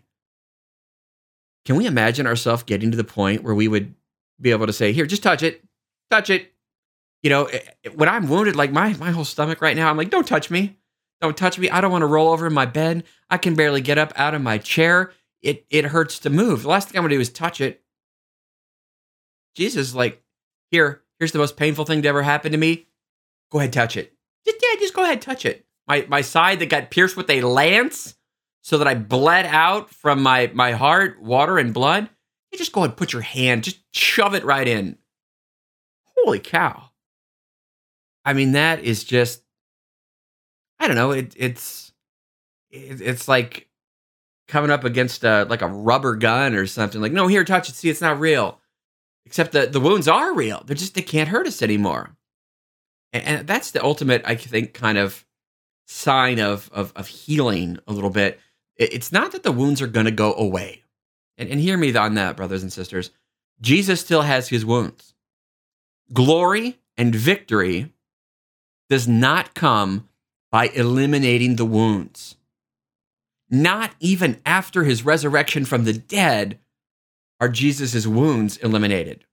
Can we imagine ourselves getting to the point where we would be able to say, here, just touch it, touch it. You know, when I'm wounded, like my, my whole stomach right now, I'm like, don't touch me. Don't touch me. I don't want to roll over in my bed. I can barely get up out of my chair. It it hurts to move. The last thing I'm going to do is touch it. Jesus, like, here, here's the most painful thing to ever happen to me. Go ahead, touch it. Just, yeah, just go ahead, touch it. My my side that got pierced with a lance so that I bled out from my, my heart, water and blood. You just go ahead and put your hand, just shove it right in. Holy cow. I mean, that is just, I don't know, it, it's it, it's like coming up against a, like a rubber gun or something. Like, no, here, touch it, see, it's not real. Except that the wounds are real. They're just, they can't hurt us anymore. And, and that's the ultimate, I think, kind of sign of of, of healing a little bit. It, it's not that the wounds are going to go away. And, and hear me on that, brothers and sisters. Jesus still has his wounds. Glory and victory does not come by eliminating the wounds. Not even after his resurrection from the dead are Jesus' wounds eliminated.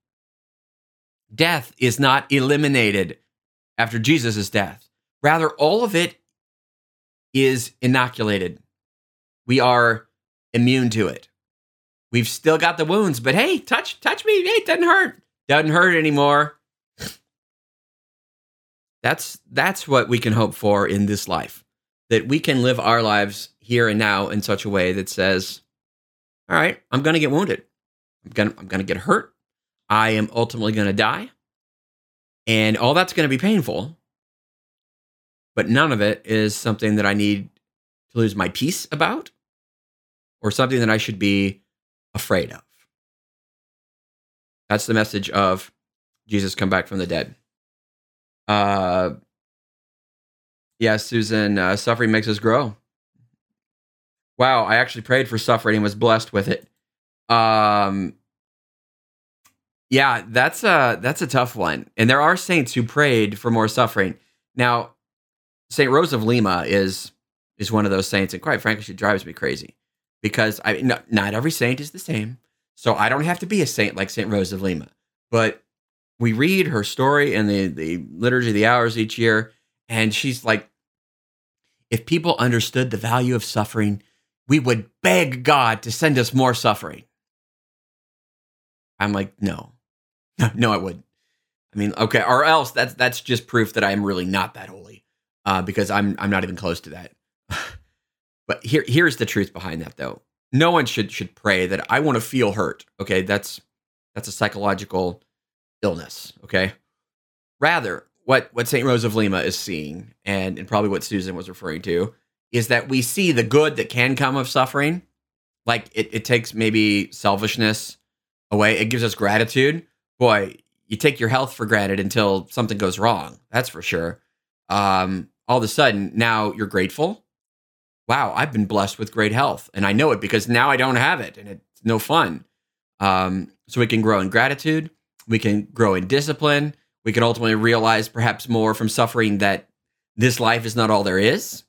Death is not eliminated after Jesus' death. Rather, all of it is inoculated. We are immune to it. We've still got the wounds, but hey, touch touch me. Hey, it doesn't hurt. Doesn't hurt anymore. That's that's what we can hope for in this life, that we can live our lives here and now in such a way that says, all right, I'm going to get wounded. I'm going I'm going to get hurt. I am ultimately going to die. And all that's going to be painful. But none of it is something that I need to lose my peace about or something that I should be afraid of. That's the message of Jesus come back from the dead. Uh, yeah, Susan, uh, suffering makes us grow. Wow, I actually prayed for suffering and was blessed with it. Um, yeah, that's a, that's a tough one. And there are saints who prayed for more suffering. Now, Saint Rose of Lima is is one of those saints, and quite frankly, she drives me crazy because I no, not every saint is the same. So I don't have to be a saint like Saint Rose of Lima, but we read her story in the, the Liturgy of the Hours each year, and she's like, if people understood the value of suffering, we would beg God to send us more suffering. I'm like, no. No, I wouldn't. I mean, okay, or else that's that's just proof that I am really not that holy, uh, because I'm I'm not even close to that. But here here's the truth behind that, though. No one should should pray that I want to feel hurt, okay? That's that's a psychological illness, okay? Rather, what, what Saint Rose of Lima is seeing, and, and probably what Susan was referring to, is that we see the good that can come of suffering. Like, it, it takes maybe selfishness away. It gives us gratitude. Boy, you take your health for granted until something goes wrong. That's for sure. Um, all of a sudden, now you're grateful. Wow, I've been blessed with great health, and I know it because now I don't have it, and it's no fun. Um, so we can grow in gratitude. We can grow in discipline. We can ultimately realize perhaps more from suffering that this life is not all there is,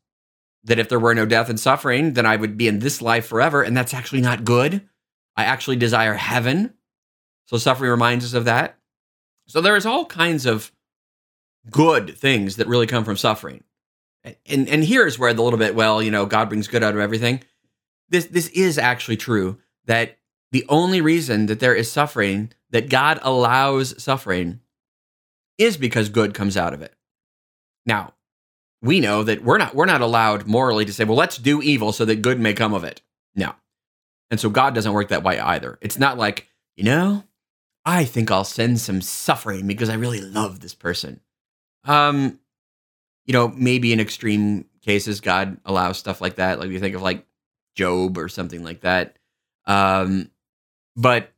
that if there were no death and suffering, then I would be in this life forever, and that's actually not good. I actually desire heaven. So suffering reminds us of that. So there is all kinds of good things that really come from suffering. And and here's where the little bit, well, you know, God brings good out of everything. This this is actually true, that the only reason that there is suffering, that God allows suffering, is because good comes out of it. Now, we know that we're not we're not allowed morally to say, well, let's do evil so that good may come of it. No. And so God doesn't work that way either. It's not like, you know, I think I'll send some suffering because I really love this person. Um, you know, maybe in extreme cases, God allows stuff like that. Like, you think of like Job or something like that. Um, but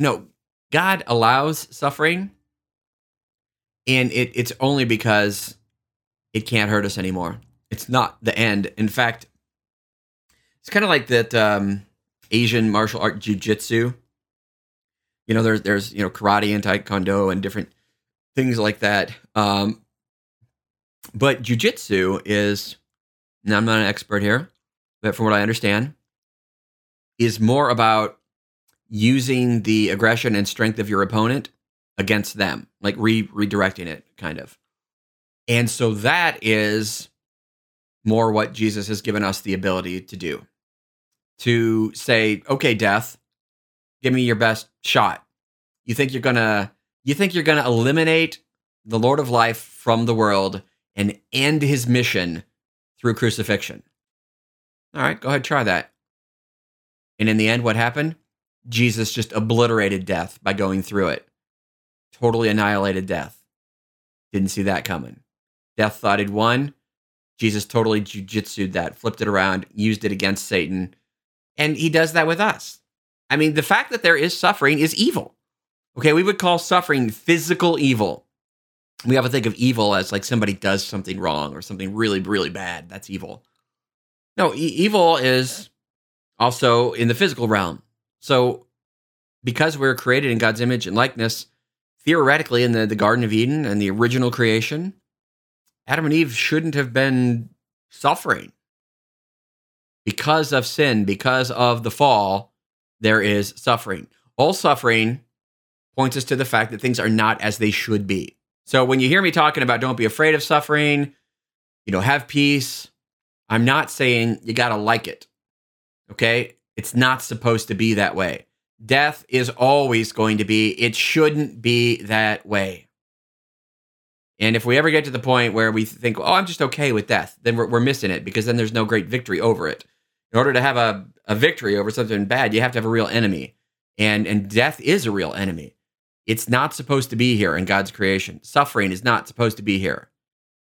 no, God allows suffering, and it, it's only because it can't hurt us anymore. It's not the end. In fact, it's kind of like that um, Asian martial art jiu-jitsu. You know, there's, there's you know, karate and taekwondo and different things like that. Um, but jiu-jitsu is, now I'm not an expert here, but from what I understand, is more about using the aggression and strength of your opponent against them, like re- redirecting it, kind of. And so that is more what Jesus has given us the ability to do. To say, okay, death, give me your best shot. You think you're gonna, you think you're gonna eliminate the Lord of life from the world and end his mission through crucifixion. All right, go ahead, try that. And in the end, what happened? Jesus just obliterated death by going through it. Totally annihilated death. Didn't see that coming. Death thought he'd won. Jesus totally jiu-jitsu'd that, flipped it around, used it against Satan. And he does that with us. I mean, the fact that there is suffering is evil. Okay, we would call suffering physical evil. We often think of evil as like somebody does something wrong or something really, really bad. That's evil. No, e- evil is also in the physical realm. So because we're created in God's image and likeness, theoretically in the, the Garden of Eden and the original creation, Adam and Eve shouldn't have been suffering. Because of sin, because of the fall, there is suffering. All suffering points us to the fact that things are not as they should be. So when you hear me talking about don't be afraid of suffering, you know, have peace, I'm not saying you gotta like it, okay? It's not supposed to be that way. Death is always going to be, it shouldn't be that way. And if we ever get to the point where we think, oh, I'm just okay with death, then we're, we're missing it, because then there's no great victory over it. In order to have a, a victory over something bad, you have to have a real enemy. And, and death is a real enemy. It's not supposed to be here in God's creation. Suffering is not supposed to be here.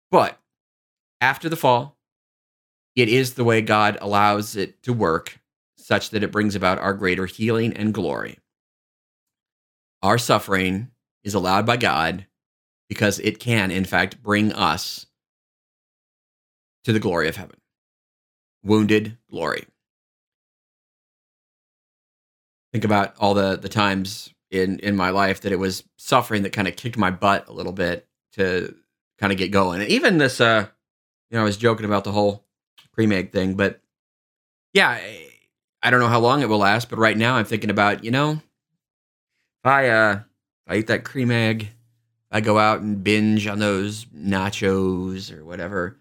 But after the fall, it is the way God allows it to work, such that it brings about our greater healing and glory. Our suffering is allowed by God because it can, in fact, bring us to the glory of heaven. Wounded glory. Think about all the, the times in in my life that it was suffering that kind of kicked my butt a little bit to kind of get going. And even this, uh, you know, I was joking about the whole pre-made thing, but yeah, I don't know how long it will last, but right now I'm thinking about, you know, if I, uh, if I eat that cream egg, if I go out and binge on those nachos or whatever,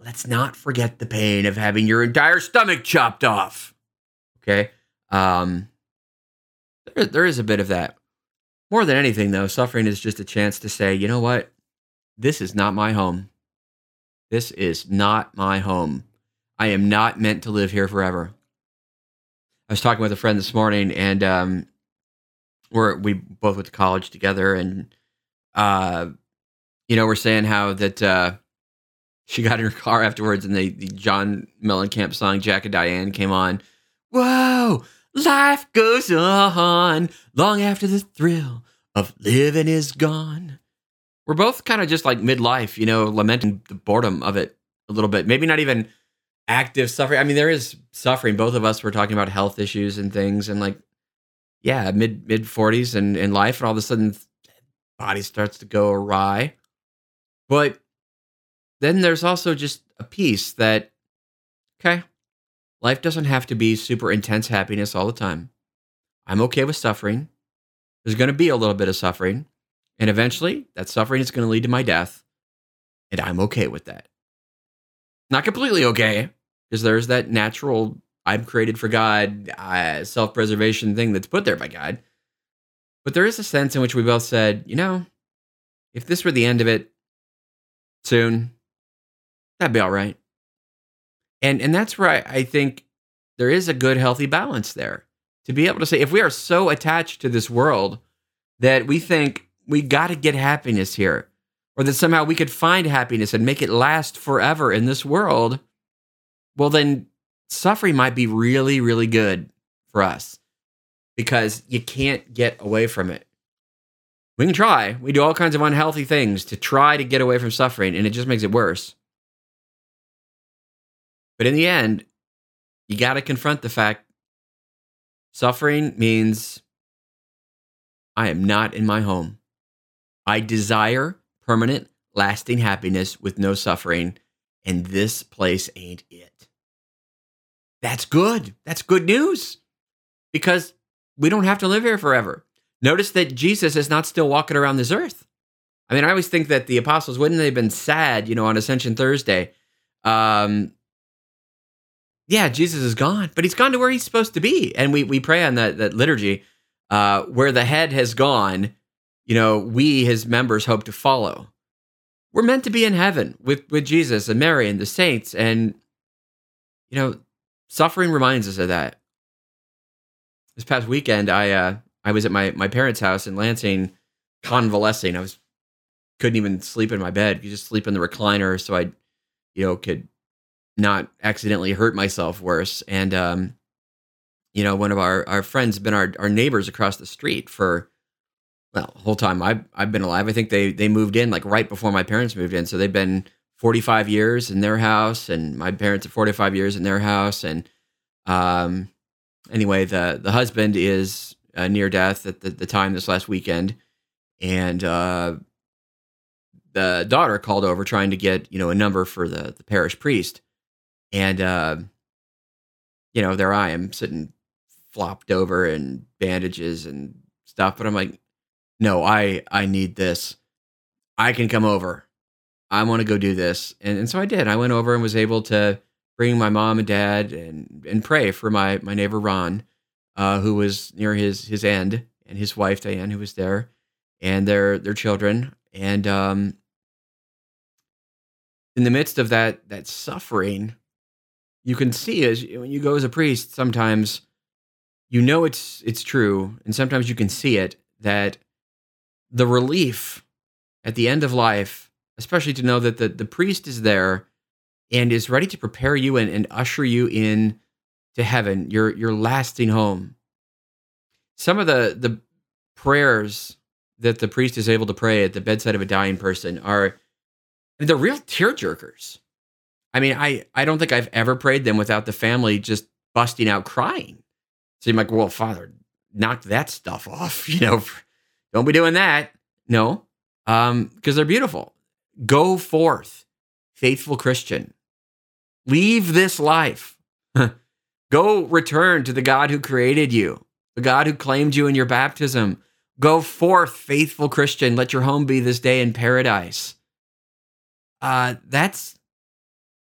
let's not forget the pain of having your entire stomach chopped off. Okay. Um, There, there is a bit of that. More than anything, though, suffering is just a chance to say, you know what? This is not my home. This is not my home. I am not meant to live here forever. I was talking with a friend this morning, and um, we're, we both went to college together, and, uh, you know, we're saying how that uh, she got in her car afterwards, and the, the John Mellencamp song, Jack and Diane, came on. Whoa! Life goes on long after the thrill of living is gone. We're both kind of just like midlife, you know, lamenting the boredom of it a little bit. Maybe not even active suffering. I mean, there is suffering. Both of us were talking about health issues and things, and like, yeah, mid mid forties and in life, and all of a sudden, body starts to go awry. But then there's also just a piece that, okay, life doesn't have to be super intense happiness all the time. I'm okay with suffering. There's going to be a little bit of suffering. And eventually, that suffering is going to lead to my death. And I'm okay with that. Not completely okay, because there's that natural, I'm created for God, uh, self-preservation thing that's put there by God. But there is a sense in which we both said, you know, if this were the end of it soon, that'd be all right. And and that's where I, I think there is a good, healthy balance there. To be able to say, if we are so attached to this world that we think we got to get happiness here, or that somehow we could find happiness and make it last forever in this world, well, then suffering might be really, really good for us, because you can't get away from it. We can try. We do all kinds of unhealthy things to try to get away from suffering, and it just makes it worse. But in the end, you got to confront the fact suffering means I am not in my home. I desire permanent, lasting happiness with no suffering, and this place ain't it. That's good. That's good news, because we don't have to live here forever. Notice that Jesus is not still walking around this earth. I mean, I always think that the apostles, wouldn't they have been sad, you know, on Ascension Thursday? um, yeah, Jesus is gone, but he's gone to where he's supposed to be. And we we pray on that, that liturgy, uh, where the head has gone, you know, we, his members, hope to follow. We're meant to be in heaven with, with Jesus and Mary and the saints. And, you know, suffering reminds us of that. This past weekend, I uh, I was at my, my parents' house in Lansing convalescing. I was couldn't even sleep in my bed. You just sleep in the recliner so I, you know, could not accidentally hurt myself worse. And, um, you know, one of our, our friends had been our, our neighbors across the street for, well, the whole time I've, I've been alive. I think they, they moved in like right before my parents moved in. So they've been forty-five years in their house, and my parents are forty-five years in their house. And um, anyway, the, the husband is uh, near death at the, the time this last weekend. And uh, the daughter called over trying to get, you know, a number for the, the parish priest. And, uh, you know, there I am sitting flopped over and bandages and stuff. But I'm like, no, I, I need this. I can come over. I want to go do this. And, and so I did. I went over and was able to bring my mom and dad and, and pray for my, my neighbor, Ron, uh, who was near his, his end, and his wife, Diane, who was there, and their, their children. And, um, in the midst of that, that suffering, you can see as when you go as a priest, sometimes you know it's it's true, and sometimes you can see it, that the relief at the end of life, especially to know that the, the priest is there and is ready to prepare you and, and usher you in to heaven, your your lasting home. Some of the the prayers that the priest is able to pray at the bedside of a dying person are, they're real tearjerkers. I mean, I, I don't think I've ever prayed them without the family just busting out crying. So you're like, well, Father, knock that stuff off. You know, don't be doing that. No, um, because they're beautiful. Go forth, faithful Christian. Leave this life. Go return to the God who created you, the God who claimed you in your baptism. Go forth, faithful Christian. Let your home be this day in paradise. Uh, that's...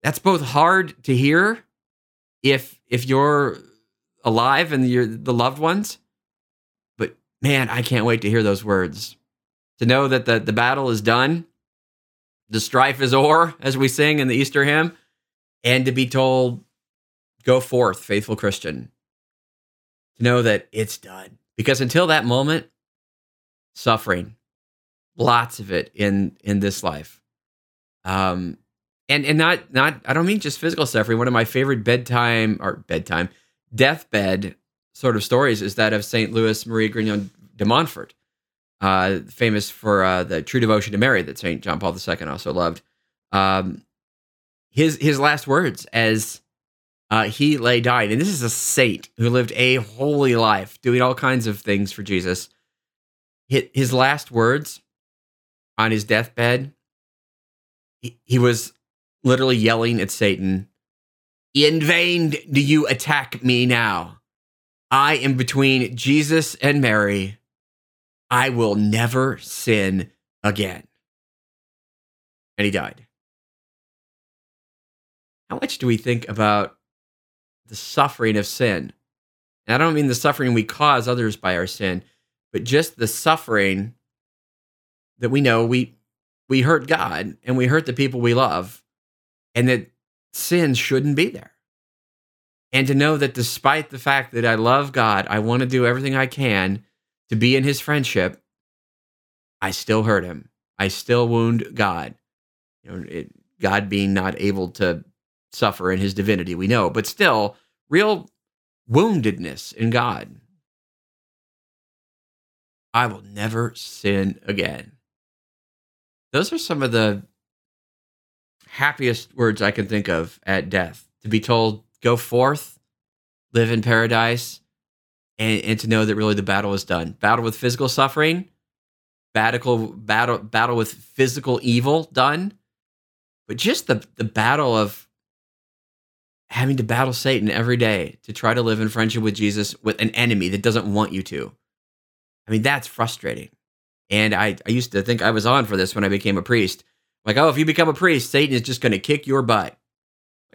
That's both hard to hear if if you're alive and you're the loved ones, but man, I can't wait to hear those words. To know that the, the battle is done, the strife is o'er, as we sing in the Easter hymn, and to be told, go forth, faithful Christian. To know that it's done. Because until that moment, suffering, lots of it in, in this life. Um... And and not, not I don't mean just physical suffering. One of my favorite bedtime, or bedtime, deathbed sort of stories is that of Saint Louis Marie Grignon de Montfort, uh, famous for uh, the true devotion to Mary that Saint John Paul the Second also loved. Um, his his last words as uh, he lay dying, and this is a saint who lived a holy life, doing all kinds of things for Jesus. His last words on his deathbed, he, he was... literally yelling at Satan, in vain do you attack me now. I am between Jesus and Mary. I will never sin again. And he died. How much do we think about the suffering of sin? And I don't mean the suffering we cause others by our sin, but just the suffering that we know we we hurt God and we hurt the people we love. And that sin shouldn't be there. And to know that despite the fact that I love God, I want to do everything I can to be in his friendship, I still hurt him. I still wound God. You know, it, God being not able to suffer in his divinity, we know. But still, real woundedness in God. I will never sin again. Those are some of the happiest words I can think of at death, to be told, go forth, live in paradise, and, and to know that really the battle is done. Battle with physical suffering, battle, battle, battle with physical evil done, but just the, the battle of having to battle Satan every day to try to live in friendship with Jesus with an enemy that doesn't want you to. I mean, that's frustrating. And I, I used to think I was on for this when I became a priest. Like, oh, if you become a priest, Satan is just going to kick your butt.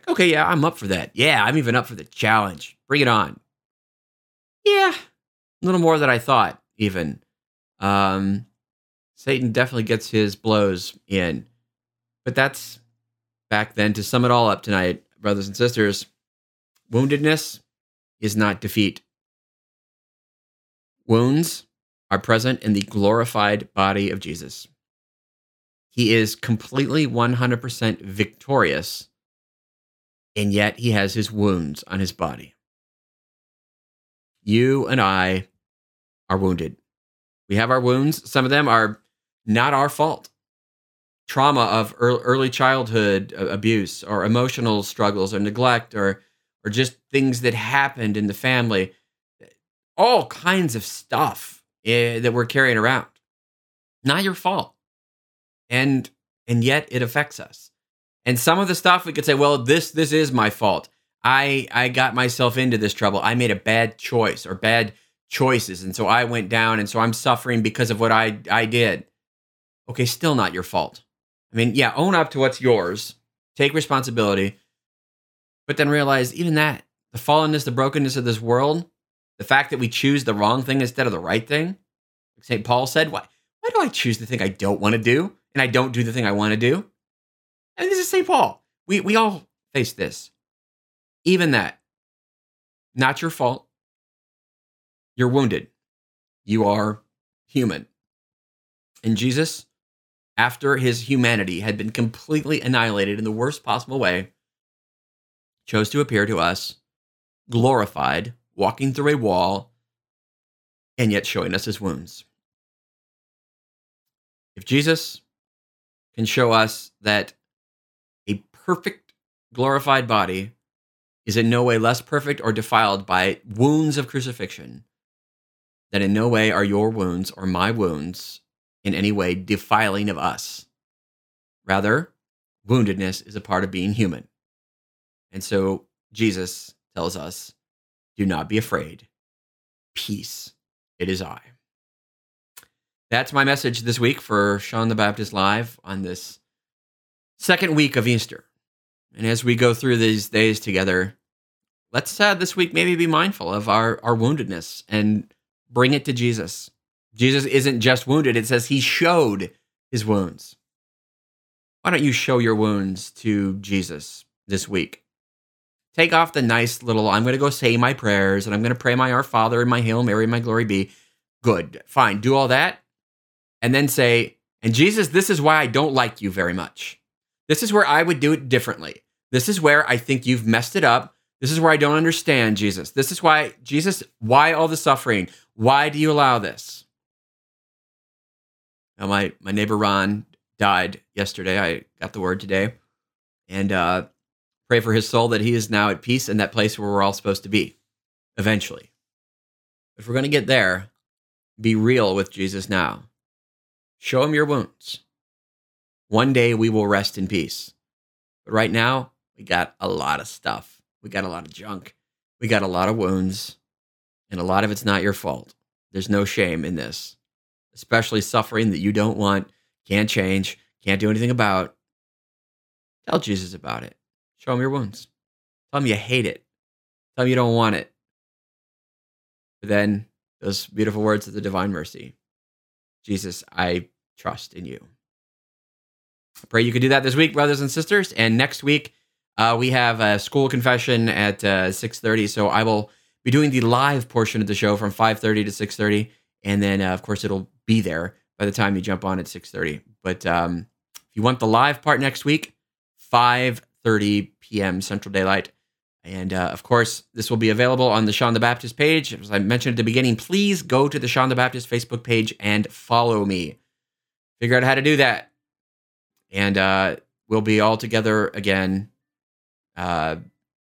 like, okay, yeah, I'm up for that. Yeah, I'm even up for the challenge. Bring it on. Yeah, a little more than I thought, even. Um, Satan definitely gets his blows in. But that's back then. To sum it all up tonight, brothers and sisters, woundedness is not defeat. Wounds are present in the glorified body of Jesus. He is completely one hundred percent victorious, and yet he has his wounds on his body. You and I are wounded. We have our wounds. Some of them are not our fault. Trauma of early childhood abuse or emotional struggles or neglect or, or just things that happened in the family. All kinds of stuff eh, that we're carrying around. Not your fault. And and yet it affects us. And some of the stuff we could say, well, this this is my fault. I I got myself into this trouble. I made a bad choice or bad choices. And so I went down, and so I'm suffering because of what I, I did. Okay, still not your fault. I mean, yeah, own up to what's yours. Take responsibility. But then realize even that, the fallenness, the brokenness of this world, the fact that we choose the wrong thing instead of the right thing. Like Saint Paul said, why, why do I choose the thing I don't want to do? And I don't do the thing I want to do? I mean, this is Saint Paul. We we all face this. Even that. Not your fault. You're wounded. You are human. And Jesus, after his humanity had been completely annihilated in the worst possible way, chose to appear to us, glorified, walking through a wall, and yet showing us his wounds. If Jesus can show us that a perfect glorified body is in no way less perfect or defiled by wounds of crucifixion, then in no way are your wounds or my wounds in any way defiling of us. Rather, woundedness is a part of being human. And so Jesus tells us, do not be afraid. Peace, it is I. That's my message this week for Sean the Baptist Live on this second week of Easter. And as we go through these days together, let's uh, this week maybe be mindful of our, our woundedness and bring it to Jesus. Jesus isn't just wounded. It says he showed his wounds. Why don't you show your wounds to Jesus this week? Take off the nice little, I'm going to go say my prayers, and I'm going to pray my Our Father and my Hail Mary and my Glory Be. Good, fine, do all that, and then say, and Jesus, this is why I don't like you very much. This is where I would do it differently. This is where I think you've messed it up. This is where I don't understand, Jesus. This is why, Jesus, why all the suffering? Why do you allow this? Now, my, my neighbor Ron died yesterday. I got the word today, and uh, pray for his soul that he is now at peace in that place where we're all supposed to be, eventually. If we're going to get there, be real with Jesus now. Show him your wounds. One day we will rest in peace. But right now, we got a lot of stuff. We got a lot of junk. We got a lot of wounds, and a lot of it's not your fault. There's no shame in this, especially suffering that you don't want, can't change, can't do anything about. Tell Jesus about it. Show him your wounds. Tell him you hate it. Tell him you don't want it. But then those beautiful words of the divine mercy. Jesus, I trust in you. I pray you can do that this week, brothers and sisters. And next week, uh, we have a school confession at uh, six thirty. So I will be doing the live portion of the show from five thirty to six thirty. And then, uh, of course, it'll be there by the time you jump on at six thirty. But um, if you want the live part next week, five thirty p.m. Central Daylight. And, uh, of course, this will be available on the Sean the Baptist page. As I mentioned at the beginning, please go to the Sean the Baptist Facebook page and follow me. Figure out how to do that. And uh, we'll be all together again uh,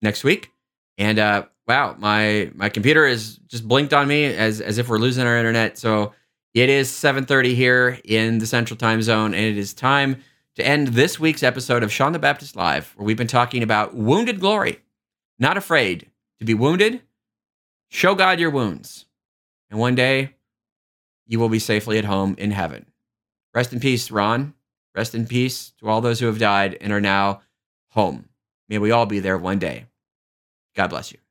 next week. And, uh, wow, my my computer is just blinked on me as, as if we're losing our internet. So it is seven thirty here in the Central Time Zone, and it is time to end this week's episode of Sean the Baptist Live, where we've been talking about wounded glory, not afraid to be wounded, show God your wounds, and one day you will be safely at home in heaven. Rest in peace, Ron. Rest in peace to all those who have died and are now home. May we all be there one day. God bless you.